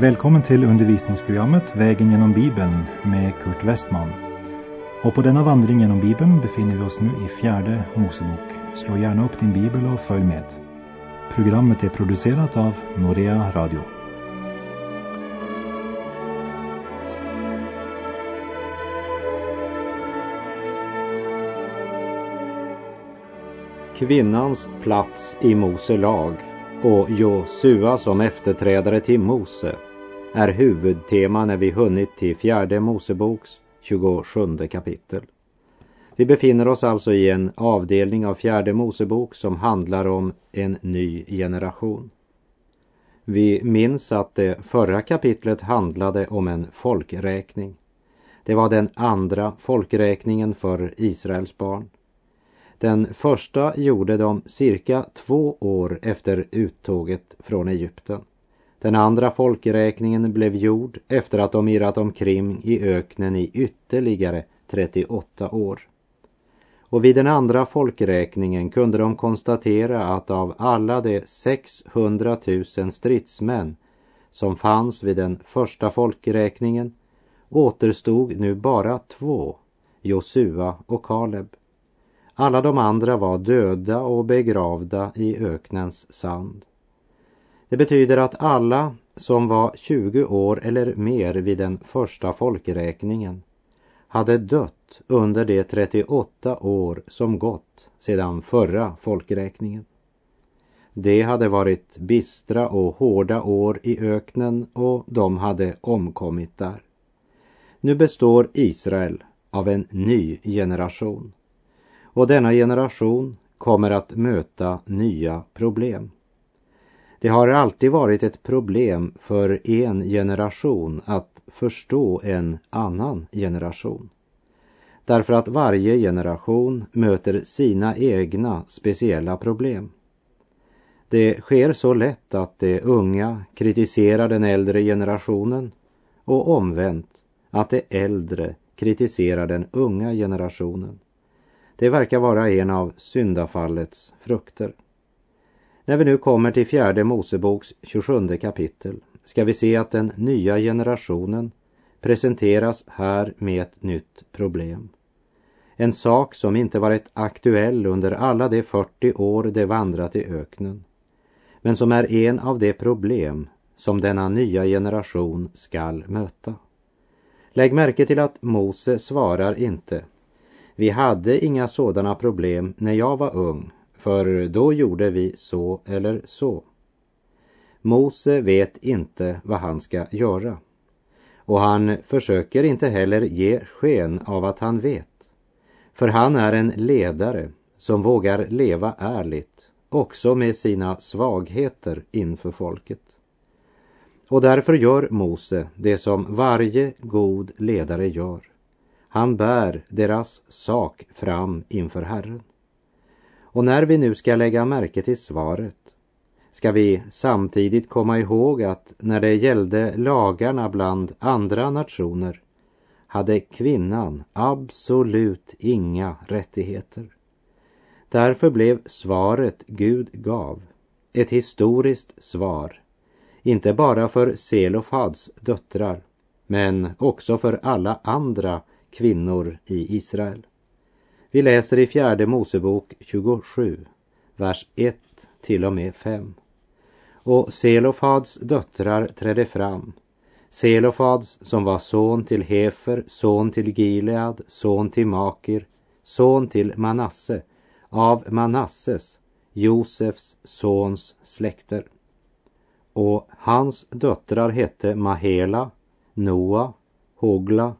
Välkommen till undervisningsprogrammet Vägen genom Bibeln med Kurt Westman. Och på denna vandring genom Bibeln befinner vi oss nu i 4:e Mosebok. Slå gärna upp din bibel och följ med. Programmet är producerat av Norrea Radio. Kvinnans plats i Mose lag och Josua som efterträdare till Mose är huvudtema när vi hunnit till 4:e Moseboks 27:e kapitel. Vi befinner oss alltså i en avdelning av 4:e Mosebok som handlar om en ny generation. Vi minns att det förra kapitlet handlade om en folkräkning. Det var den andra folkräkningen för Israels barn. Den första gjorde de cirka 2 år efter uttåget från Egypten. Den andra folkräkningen blev gjord efter att de irrat omkring i öknen i ytterligare 38 år. Och vid den andra folkräkningen kunde de konstatera att av alla de 600 000 stridsmän som fanns vid den första folkräkningen återstod nu bara 2, Josua och Kaleb. Alla de andra var döda och begravda i öknens sand. Det betyder att alla som var 20 år eller mer vid den första folkräkningen hade dött under de 38 år som gått sedan förra folkräkningen. Det hade varit bistra och hårda år i öknen och de hade omkommit där. Nu består Israel av en ny generation. Och denna generation kommer att möta nya problem. Det har alltid varit ett problem för en generation att förstå en annan generation. Därför att varje generation möter sina egna speciella problem. Det sker så lätt att de unga kritiserar den äldre generationen och omvänt att de äldre kritiserar den unga generationen. Det verkar vara en av syndafallets frukter. När vi nu kommer till 4:e Moseboks 27:e kapitel ska vi se att den nya generationen presenteras här med ett nytt problem. En sak som inte varit aktuell under alla de 40 år de vandrat i öknen, men som är en av de problem som denna nya generation skall möta. Lägg märke till att Mose svarar inte: vi hade inga sådana problem när jag var ung, för då gjorde vi så eller så. Mose vet inte vad han ska göra. Och han försöker inte heller ge sken av att han vet. För han är en ledare som vågar leva ärligt, också med sina svagheter inför folket. Och därför gör Mose det som varje god ledare gör. Han bär deras sak fram inför Herren. Och när vi nu ska lägga märke till svaret ska vi samtidigt komma ihåg att när det gällde lagarna bland andra nationer hade kvinnan absolut inga rättigheter. Därför blev svaret Gud gav ett historiskt svar, inte bara för Selofhads döttrar men också för alla andra kvinnor i Israel. Vi läser i 4:e Mosebok 27, vers 1-5. Och Selofhads döttrar trädde fram. Selofhads som var son till Hefer, son till Gilead, son till Makir, son till Manasse, av Manasses, Josefs sons släkter. Och hans döttrar hette Mahela, Noa, Hogla,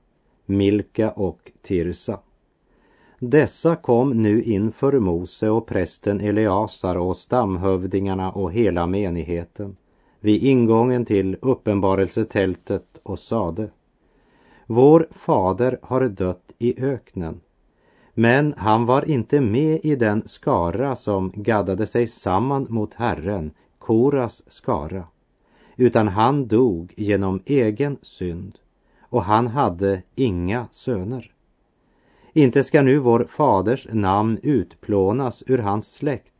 Milka och Tirsa. Dessa kom nu inför Mose och prästen Eleasar och stamhövdingarna och hela menigheten vid ingången till uppenbarelsetältet och sade: vår fader har dött i öknen, men han var inte med i den skara som gaddade sig samman mot Herren, Koras skara, utan han dog genom egen synd. Och han hade inga söner. Inte ska nu vår faders namn utplånas ur hans släkt,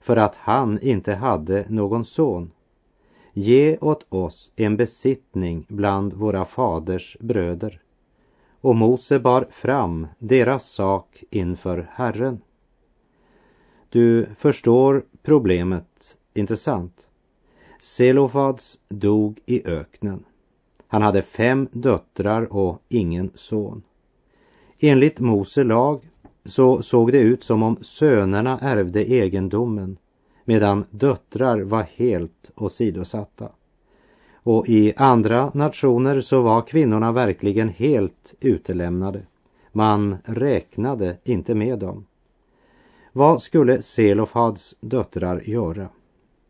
för att han inte hade någon son. Ge åt oss en besittning bland våra faders bröder. Och Mose bar fram deras sak inför Herren. Du förstår problemet, inte sant? Selofhads dog i öknen. Han hade 5 döttrar och ingen son. Enligt Mose lag så såg det ut som om sönerna ärvde egendomen, medan döttrar var helt åsidosatta. Och i andra nationer så var kvinnorna verkligen helt utelämnade. Man räknade inte med dem. Vad skulle Selofhads döttrar göra?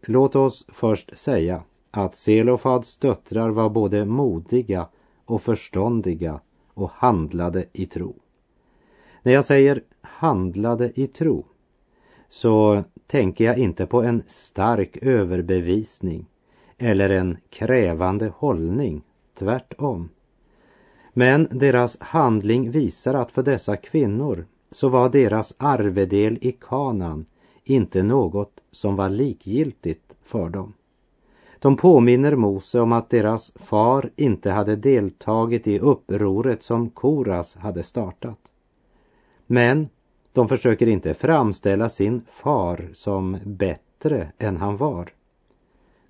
Låt oss först säga att Selofhads döttrar var både modiga och förståndiga och handlade i tro. När jag säger handlade i tro så tänker jag inte på en stark överbevisning eller en krävande hållning, tvärtom. Men deras handling visar att för dessa kvinnor så var deras arvedel i Kanaan inte något som var likgiltigt för dem. De påminner Mose om att deras far inte hade deltagit i upproret som Koras hade startat. Men de försöker inte framställa sin far som bättre än han var.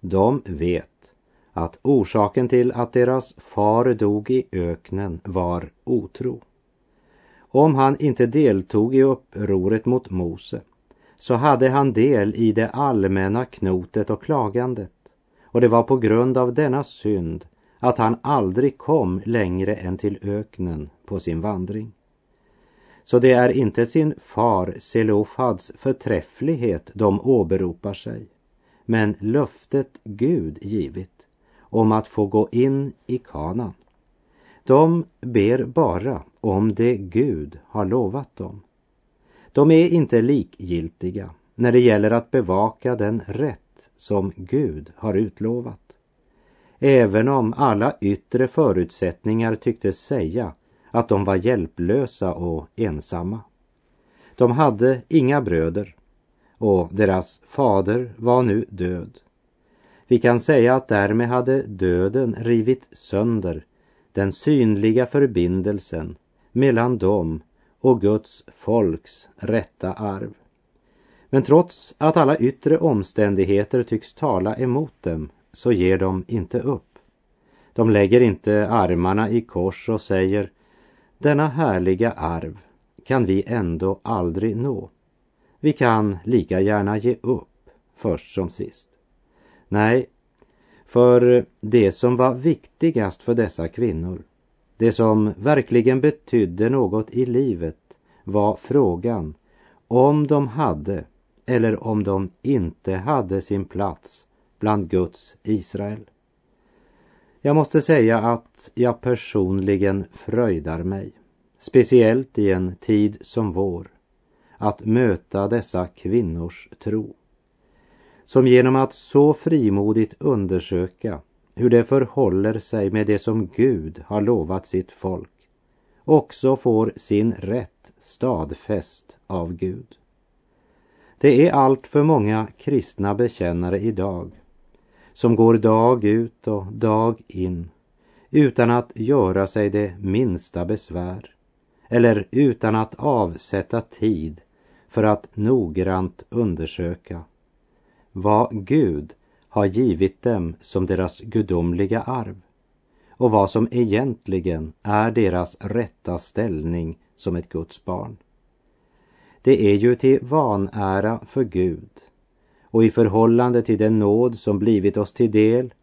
De vet att orsaken till att deras far dog i öknen var otro. Om han inte deltog i upproret mot Mose så hade han del i det allmänna knotet och klagandet. Och det var på grund av denna synd att han aldrig kom längre än till öknen på sin vandring. Så det är inte sin far Selofhads förträfflighet de åberopar sig, men löftet Gud givit om att få gå in i Kanaan. De ber bara om det Gud har lovat dem. De är inte likgiltiga när det gäller att bevaka den rätt som Gud har utlovat. Även om alla yttre förutsättningar tycktes säga att de var hjälplösa och ensamma. De hade inga bröder och deras fader var nu död. Vi kan säga att därmed hade döden rivit sönder den synliga förbindelsen mellan dem och Guds folks rätta arv. Men trots att alla yttre omständigheter tycks tala emot dem så ger de inte upp. De lägger inte armarna i kors och säger: denna härliga arv kan vi ändå aldrig nå. Vi kan lika gärna ge upp först som sist. Nej, för det som var viktigast för dessa kvinnor, det som verkligen betydde något i livet, var frågan om de hade eller om de inte hade sin plats bland Guds Israel. Jag måste säga att jag personligen fröjdar mig, speciellt i en tid som vår, att möta dessa kvinnors tro, som genom att så frimodigt undersöka hur det förhåller sig med det som Gud har lovat sitt folk, också får sin rätt stadfäst av Gud. Det är allt för många kristna bekännare idag som går dag ut och dag in utan att göra sig det minsta besvär eller utan att avsätta tid för att noggrant undersöka vad Gud har givit dem som deras gudomliga arv och vad som egentligen är deras rätta ställning som ett Guds barn. Det är ju till vanära för Gud och i förhållande till den nåd som blivit oss till del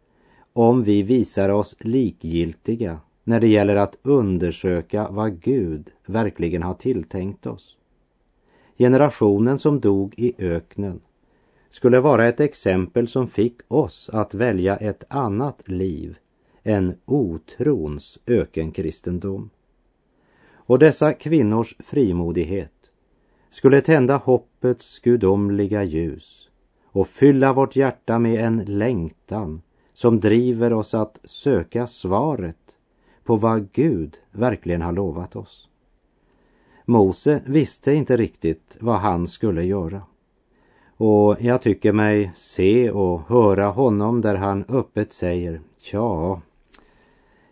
om vi visar oss likgiltiga när det gäller att undersöka vad Gud verkligen har tilltänkt oss. Generationen som dog i öknen skulle vara ett exempel som fick oss att välja ett annat liv än otrons ökenkristendom. Och dessa kvinnors frimodighet skulle tända hoppets gudomliga ljus och fylla vårt hjärta med en längtan som driver oss att söka svaret på vad Gud verkligen har lovat oss. Mose visste inte riktigt vad han skulle göra. Och jag tycker mig se och höra honom där han öppet säger: "Tja,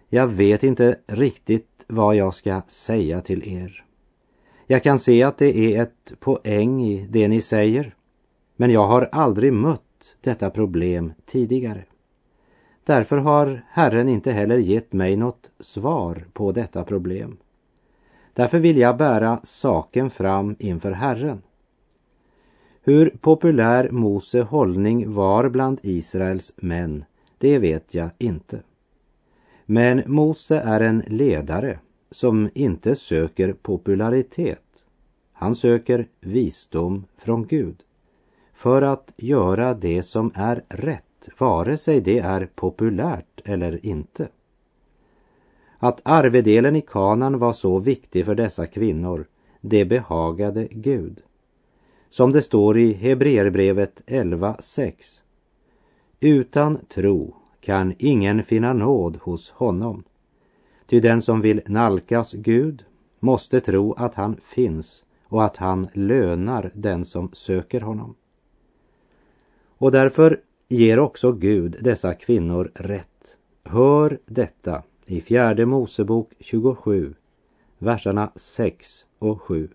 jag vet inte riktigt vad jag ska säga till er. Jag kan se att det är ett poäng i det ni säger, men jag har aldrig mött detta problem tidigare. Därför har Herren inte heller gett mig något svar på detta problem. Därför vill jag bära saken fram inför Herren." Hur populär Mose hållning var bland Israels män, det vet jag inte. Men Mose är en ledare som inte söker popularitet. Han söker visdom från Gud för att göra det som är rätt, vare sig det är populärt eller inte. Att arvedelen i Kanaan var så viktig för dessa kvinnor, det behagade Gud. Som det står i Hebreerbrevet 11:6. Utan tro kan ingen finna nåd hos honom. Ty den som vill nalkas Gud måste tro att han finns och att han lönar den som söker honom. Och därför ger också Gud dessa kvinnor rätt. Hör detta i 4 Mosebok 27, verserna 6 och 7.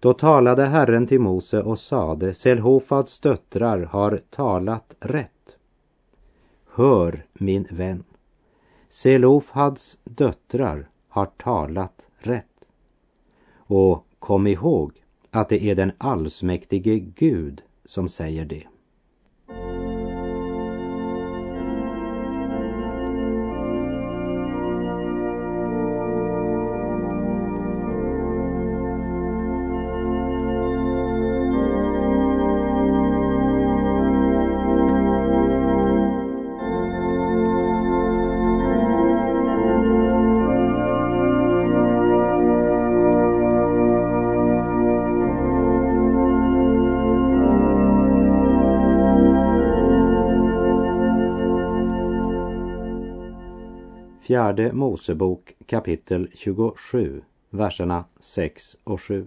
Då talade Herren till Mose och sade: "Selofhads döttrar har talat rätt. Hör, min vän, Selofhads döttrar har talat rätt. Och kom ihåg att det är den allsmäktige Gud som säger det." Fjärde Mosebok kapitel 27, verserna 6 och 7.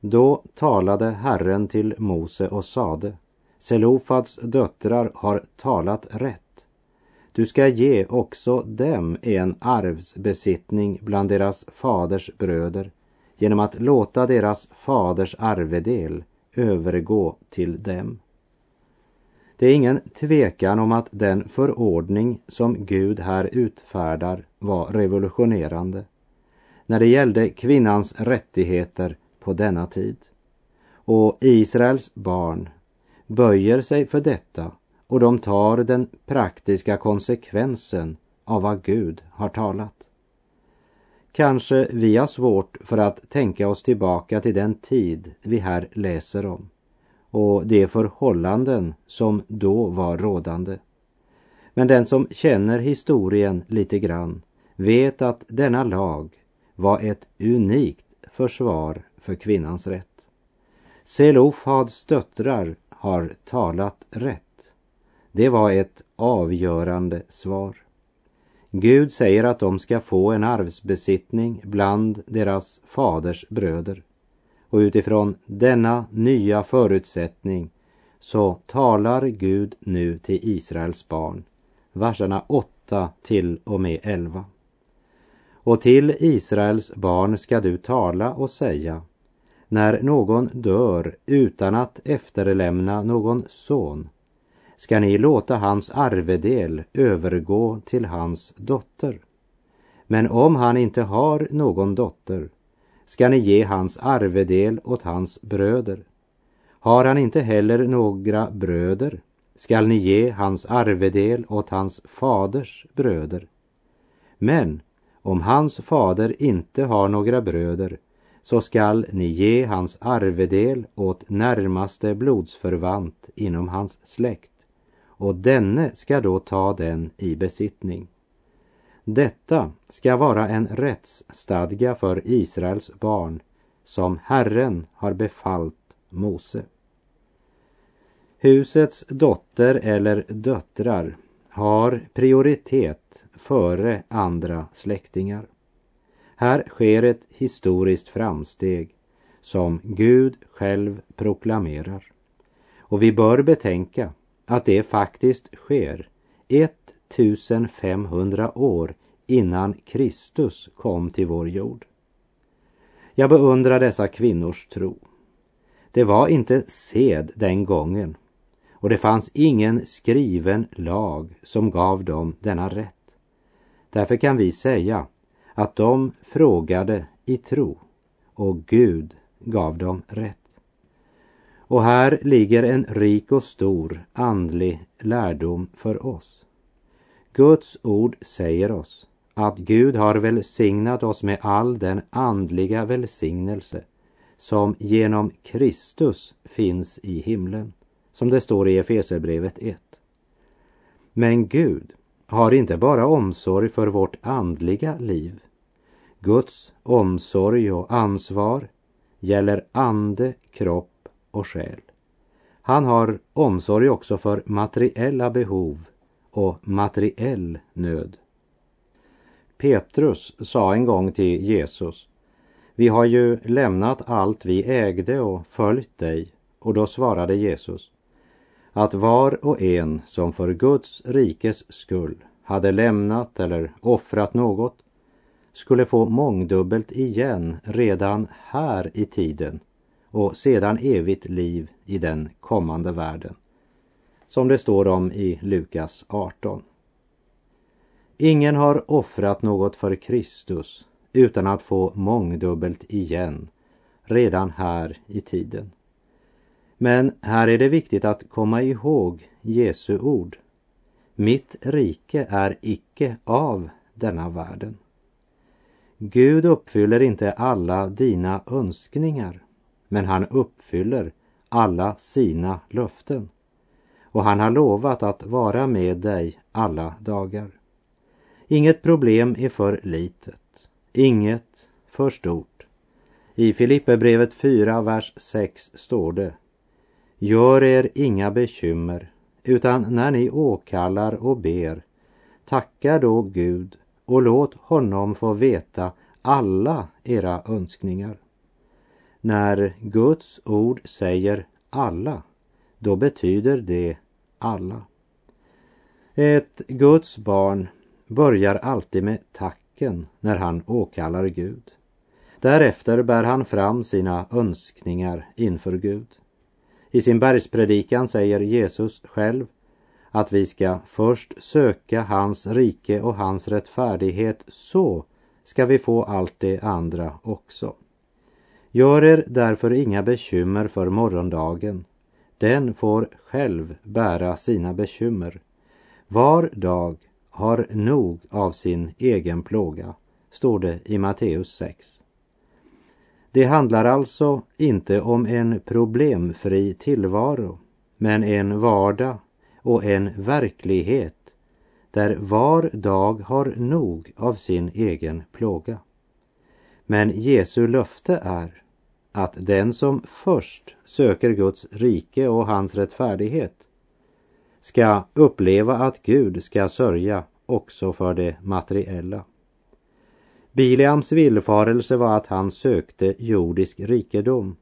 Då talade Herren till Mose och sade: "Selofhads döttrar har talat rätt. Du ska ge också dem en arvsbesittning bland deras faders bröder genom att låta deras faders arvedel övergå till dem." Det är ingen tvekan om att den förordning som Gud här utfärdar var revolutionerande när det gällde kvinnans rättigheter på denna tid. Och Israels barn böjer sig för detta, och de tar den praktiska konsekvensen av vad Gud har talat. Kanske vi har svårt för att tänka oss tillbaka till den tid vi här läser om och de förhållanden som då var rådande. Men den som känner historien lite grann vet att denna lag var ett unikt försvar för kvinnans rätt. Selofhads döttrar har talat rätt. Det var ett avgörande svar. Gud säger att de ska få en arvsbesittning bland deras faders bröder. Och utifrån denna nya förutsättning så talar Gud nu till Israels barn. Verserna 8 till och med 11. "Och till Israels barn ska du tala och säga: när någon dör utan att efterlämna någon son, ska ni låta hans arvedel övergå till hans dotter. Men om han inte har någon dotter, ska ni ge hans arvedel åt hans bröder. Har han inte heller några bröder, skall ni ge hans arvedel åt hans faders bröder. Men om hans fader inte har några bröder, så skall ni ge hans arvedel åt närmaste blodsförvant inom hans släkt, och denne ska då ta den i besittning. Detta ska vara en rättsstadga för Israels barn, som Herren har befallt Mose." Husets dotter eller döttrar har prioritet före andra släktingar. Här sker ett historiskt framsteg som Gud själv proklamerar. Och vi bör betänka att det faktiskt sker 1500 år innan Kristus kom till vår jord. Jag beundrar dessa kvinnors tro. Det var inte sed den gången, och det fanns ingen skriven lag som gav dem denna rätt. Därför kan vi säga att de frågade i tro, och Gud gav dem rätt. Och här ligger en rik och stor andlig lärdom för oss. Guds ord säger oss att Gud har välsignat oss med all den andliga välsignelse som genom Kristus finns i himlen, som det står i Efeserbrevet 1. Men Gud har inte bara omsorg för vårt andliga liv. Guds omsorg och ansvar gäller ande, kropp och själ. Han har omsorg också för materiella behov och materiell nöd. Petrus sa en gång till Jesus: "Vi har ju lämnat allt vi ägde och följt dig." Och då svarade Jesus att var och en som för Guds rikes skull hade lämnat eller offrat något skulle få mångdubbelt igen redan här i tiden och sedan evigt liv i den kommande världen, som det står om i Lukas 18. Ingen har offrat något för Kristus utan att få mångdubbelt igen redan här i tiden. Men här är det viktigt att komma ihåg Jesu ord: "Mitt rike är icke av denna världen." Gud uppfyller inte alla dina önskningar, men han uppfyller alla sina löften. Och han har lovat att vara med dig alla dagar. Inget problem är för litet, inget för stort. I Filipperbrevet 4, vers 6 står det: "Gör er inga bekymmer, utan när ni åkallar och ber, tacka då Gud och låt honom få veta alla era önskningar." När Guds ord säger alla, då betyder det alla. Ett Guds barn börjar alltid med tacken när han åkallar Gud. Därefter bär han fram sina önskningar inför Gud. I sin bergspredikan säger Jesus själv att vi ska först söka hans rike och hans rättfärdighet, så ska vi få allt det andra också. Gör er därför inga bekymmer för morgondagen. Den får själv bära sina bekymmer. Var dag har nog av sin egen plåga, står det i Matteus 6. Det handlar alltså inte om en problemfri tillvaro, men en vardag och en verklighet där var dag har nog av sin egen plåga. Men Jesu löfte är att den som först söker Guds rike och hans rättfärdighet ska uppleva att Gud ska sörja också för det materiella. Bileams villfarelse var att han sökte jordisk rikedom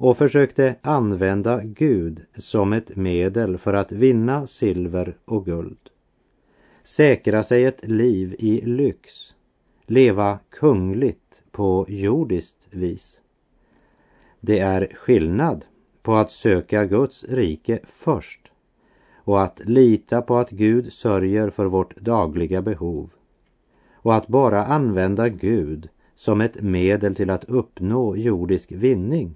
och försökte använda Gud som ett medel för att vinna silver och guld, säkra sig ett liv i lyx, leva kungligt på jordiskt vis. Det är skillnad på att söka Guds rike först och att lita på att Gud sörjer för vårt dagliga behov, och att bara använda Gud som ett medel till att uppnå jordisk vinning.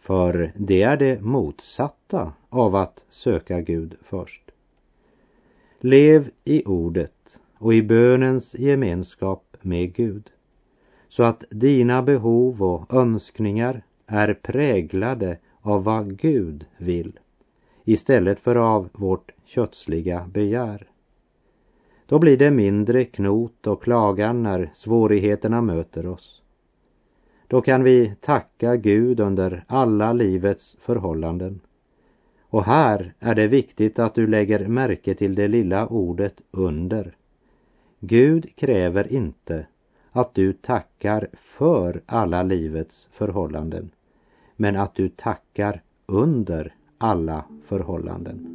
För det är det motsatta av att söka Gud först. Lev i ordet och i bönens gemenskap med Gud, så att dina behov och önskningar är präglade av vad Gud vill, istället för av vårt kötsliga begär. Då blir det mindre knot och klagan när svårigheterna möter oss. Då kan vi tacka Gud under alla livets förhållanden. Och här är det viktigt att du lägger märke till det lilla ordet under. Gud kräver inte att du tackar för alla livets förhållanden, men att du tackar under alla förhållanden.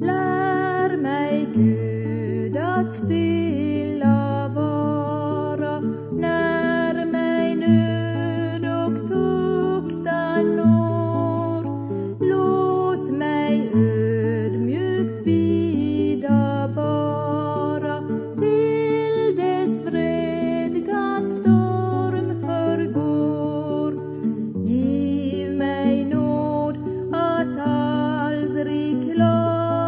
Lär mig Gud att stilla vara, när mig nöd och tuktan når. Låt mig ödmjukt bida bara, till dess vredgans storm förgår. Giv mig nåd att aldrig klaga,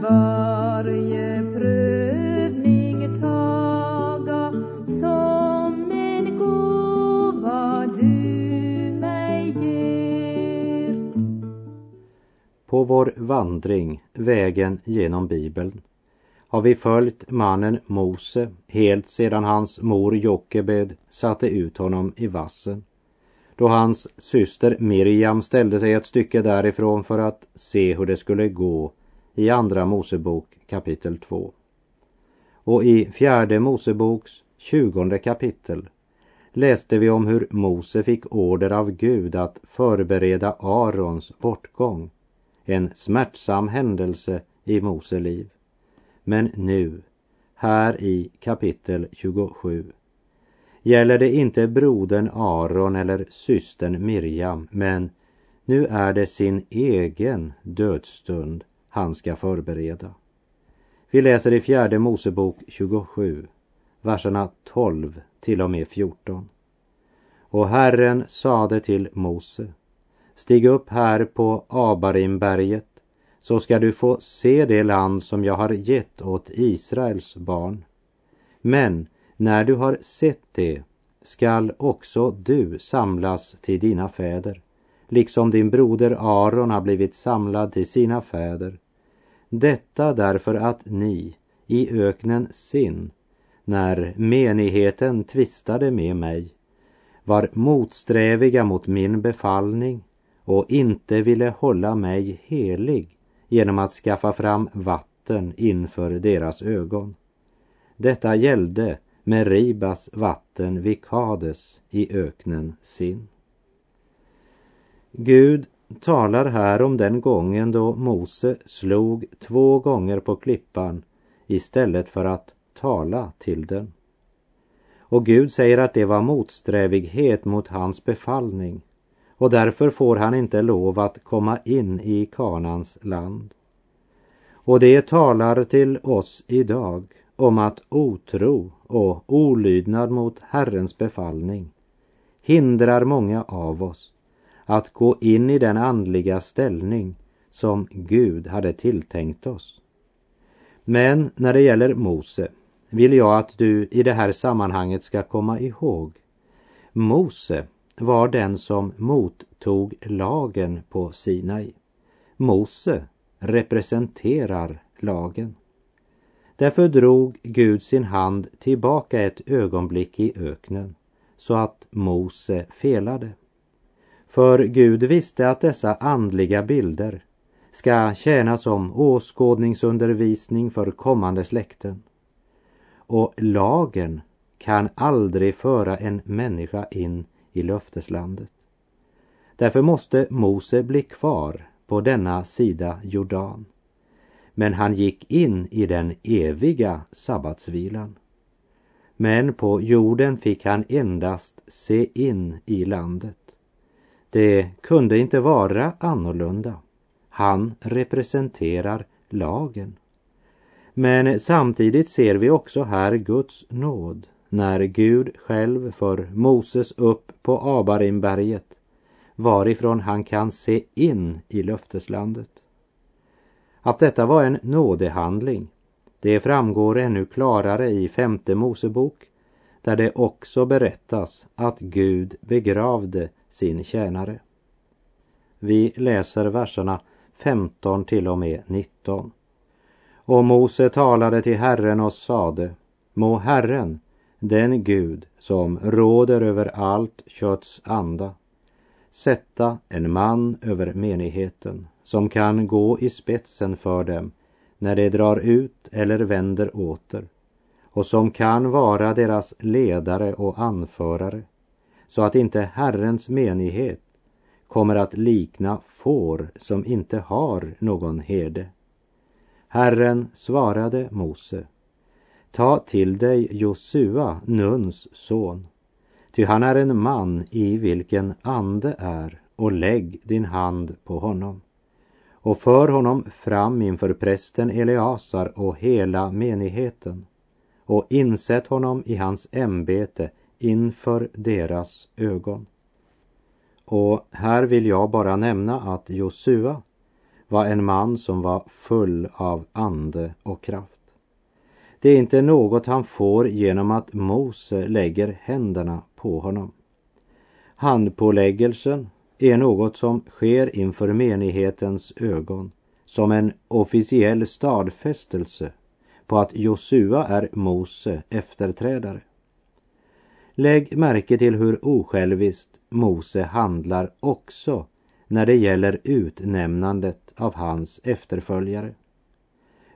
varje prövning taga som en gåva du mig ger. På vår vandring, vägen genom Bibeln, har vi följt mannen Mose helt sedan hans mor Jockebed satte ut honom i vassen, då hans syster Miriam ställde sig ett stycke därifrån för att se hur det skulle gå, i andra Mosebok kapitel 2. Och i fjärde Moseboks 20:e kapitel läste vi om hur Mose fick order av Gud att förbereda Arons bortgång, en smärtsam händelse i Mose liv. Men nu, här i kapitel 27, gäller det inte brodern Aron eller systern Miriam, men nu är det sin egen dödsstund han ska förbereda. Vi läser i fjärde Mosebok 27, verserna 12 till och med 14. Och Herren sade till Mose: stig upp här på Abarimberget, så ska du få se det land som jag har gett åt Israels barn. Men när du har sett det, skall också du samlas till dina fäder, liksom din broder Aron har blivit samlad till sina fäder. Detta därför att ni i öknen Sin, när menigheten tvistade med mig, var motsträviga mot min befallning och inte ville hålla mig helig genom att skaffa fram vatten inför deras ögon. Detta gällde Meribas vatten vid Kades i öknen Sin. Gud talar här om den gången då Mose slog 2 gånger på klippan istället för att tala till den. Och Gud säger att det var motsträvighet mot hans befallning, och därför får han inte lov att komma in i Kanaans land. Och det talar till oss idag om att otro och olydnad mot Herrens befallning hindrar många av oss att gå in i den andliga ställning som Gud hade tilltänkt oss. Men när det gäller Mose vill jag att du i det här sammanhanget ska komma ihåg: Mose var den som mottog lagen på Sinai. Mose representerar lagen. Därför drog Gud sin hand tillbaka ett ögonblick i öknen, så att Mose felade. För Gud visste att dessa andliga bilder ska tjäna som åskådningsundervisning för kommande släkten. Och lagen kan aldrig föra en människa in i löfteslandet. Därför måste Mose bli kvar på denna sida Jordan. Men han gick in i den eviga sabbatsvilan. Men på jorden fick han endast se in i landet. Det kunde inte vara annorlunda. Han representerar lagen. Men samtidigt ser vi också här Guds nåd, när Gud själv för Moses upp på Abarimberget, varifrån han kan se in i löfteslandet. Att detta var en nådehandling, det framgår ännu klarare i femte Mosebok, där det också berättas att Gud begravde sin tjänare. Vi läser verserna 15 till och med 19. Och Mose talade till Herren och sade: må Herren, den Gud som råder över allt kötts anda, sätta en man över menigheten som kan gå i spetsen för dem när de drar ut eller vänder åter, och som kan vara deras ledare och anförare, så att inte Herrens menighet kommer att likna får som inte har någon herde. Herren svarade Mose: ta till dig Josua, Nuns son, ty han är en man i vilken ande är, och lägg din hand på honom. Och för honom fram inför prästen Eleazar och hela menigheten, och insätt honom i hans ämbete inför deras ögon. Och här vill jag bara nämna att Josua var en man som var full av ande och kraft. Det är inte något han får genom att Mose lägger händerna på honom. Handpåläggelsen är något som sker inför menighetens ögon, som en officiell stadfästelse på att Josua är Mose efterträdare. Lägg märke till hur osjälviskt Mose handlar också när det gäller utnämnandet av hans efterföljare.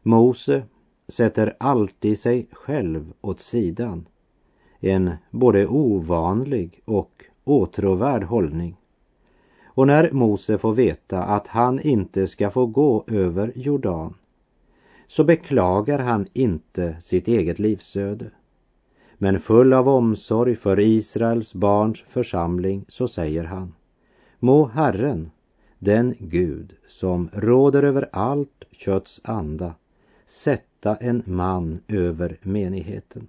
Mose sätter alltid sig själv åt sidan, en både ovanlig och åtråvärd hållning. Och när Mose får veta att han inte ska få gå över Jordan, så beklagar han inte sitt eget livsöde. Men full av omsorg för Israels barns församling så säger han: må Herren, den Gud som råder över allt kötts anda, sätta en man över menigheten.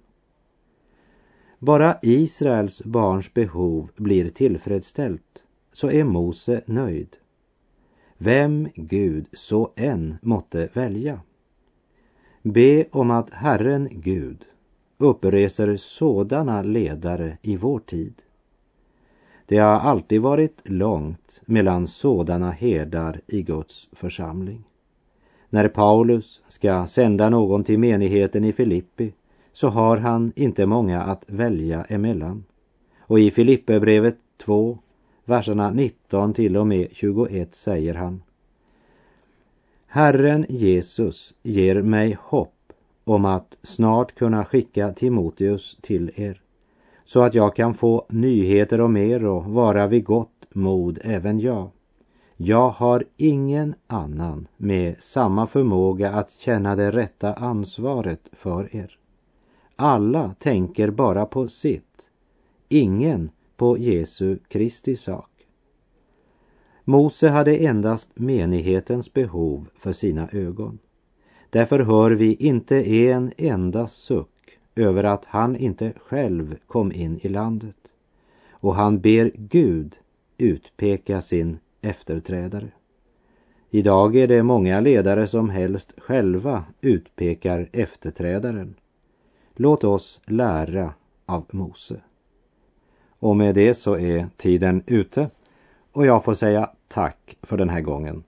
Bara Israels barns behov blir tillfredsställt, så är Mose nöjd, vem Gud så än måtte välja. Be om att Herren Gud uppreser sådana ledare i vår tid. Det har alltid varit långt mellan sådana herdar i Guds församling. När Paulus ska sända någon till menigheten i Filippi, så har han inte många att välja emellan. Och i Filipperbrevet 2, verserna 19 till och med 21 säger han: Herren Jesus ger mig hopp om att snart kunna skicka Timotheus till er, så att jag kan få nyheter om er och vara vid gott mod även jag. Jag har ingen annan med samma förmåga att känna det rätta ansvaret för er. Alla tänker bara på sitt, ingen på Jesu Kristi sak. Mose hade endast menighetens behov för sina ögon. Därför hör vi inte en enda suck över att han inte själv kom in i landet. Och han ber Gud utpeka sin efterträdare. Idag är det många ledare som helst själva utpekar efterträdaren. Låt oss lära av Mose. Och med det så är tiden ute. Och jag får säga tack för den här gången.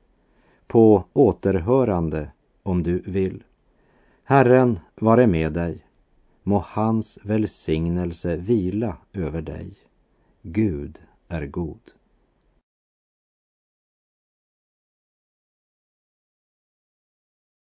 På återhörande om du vill. Herren vare med dig. Må hans välsignelse vila över dig. Gud är god.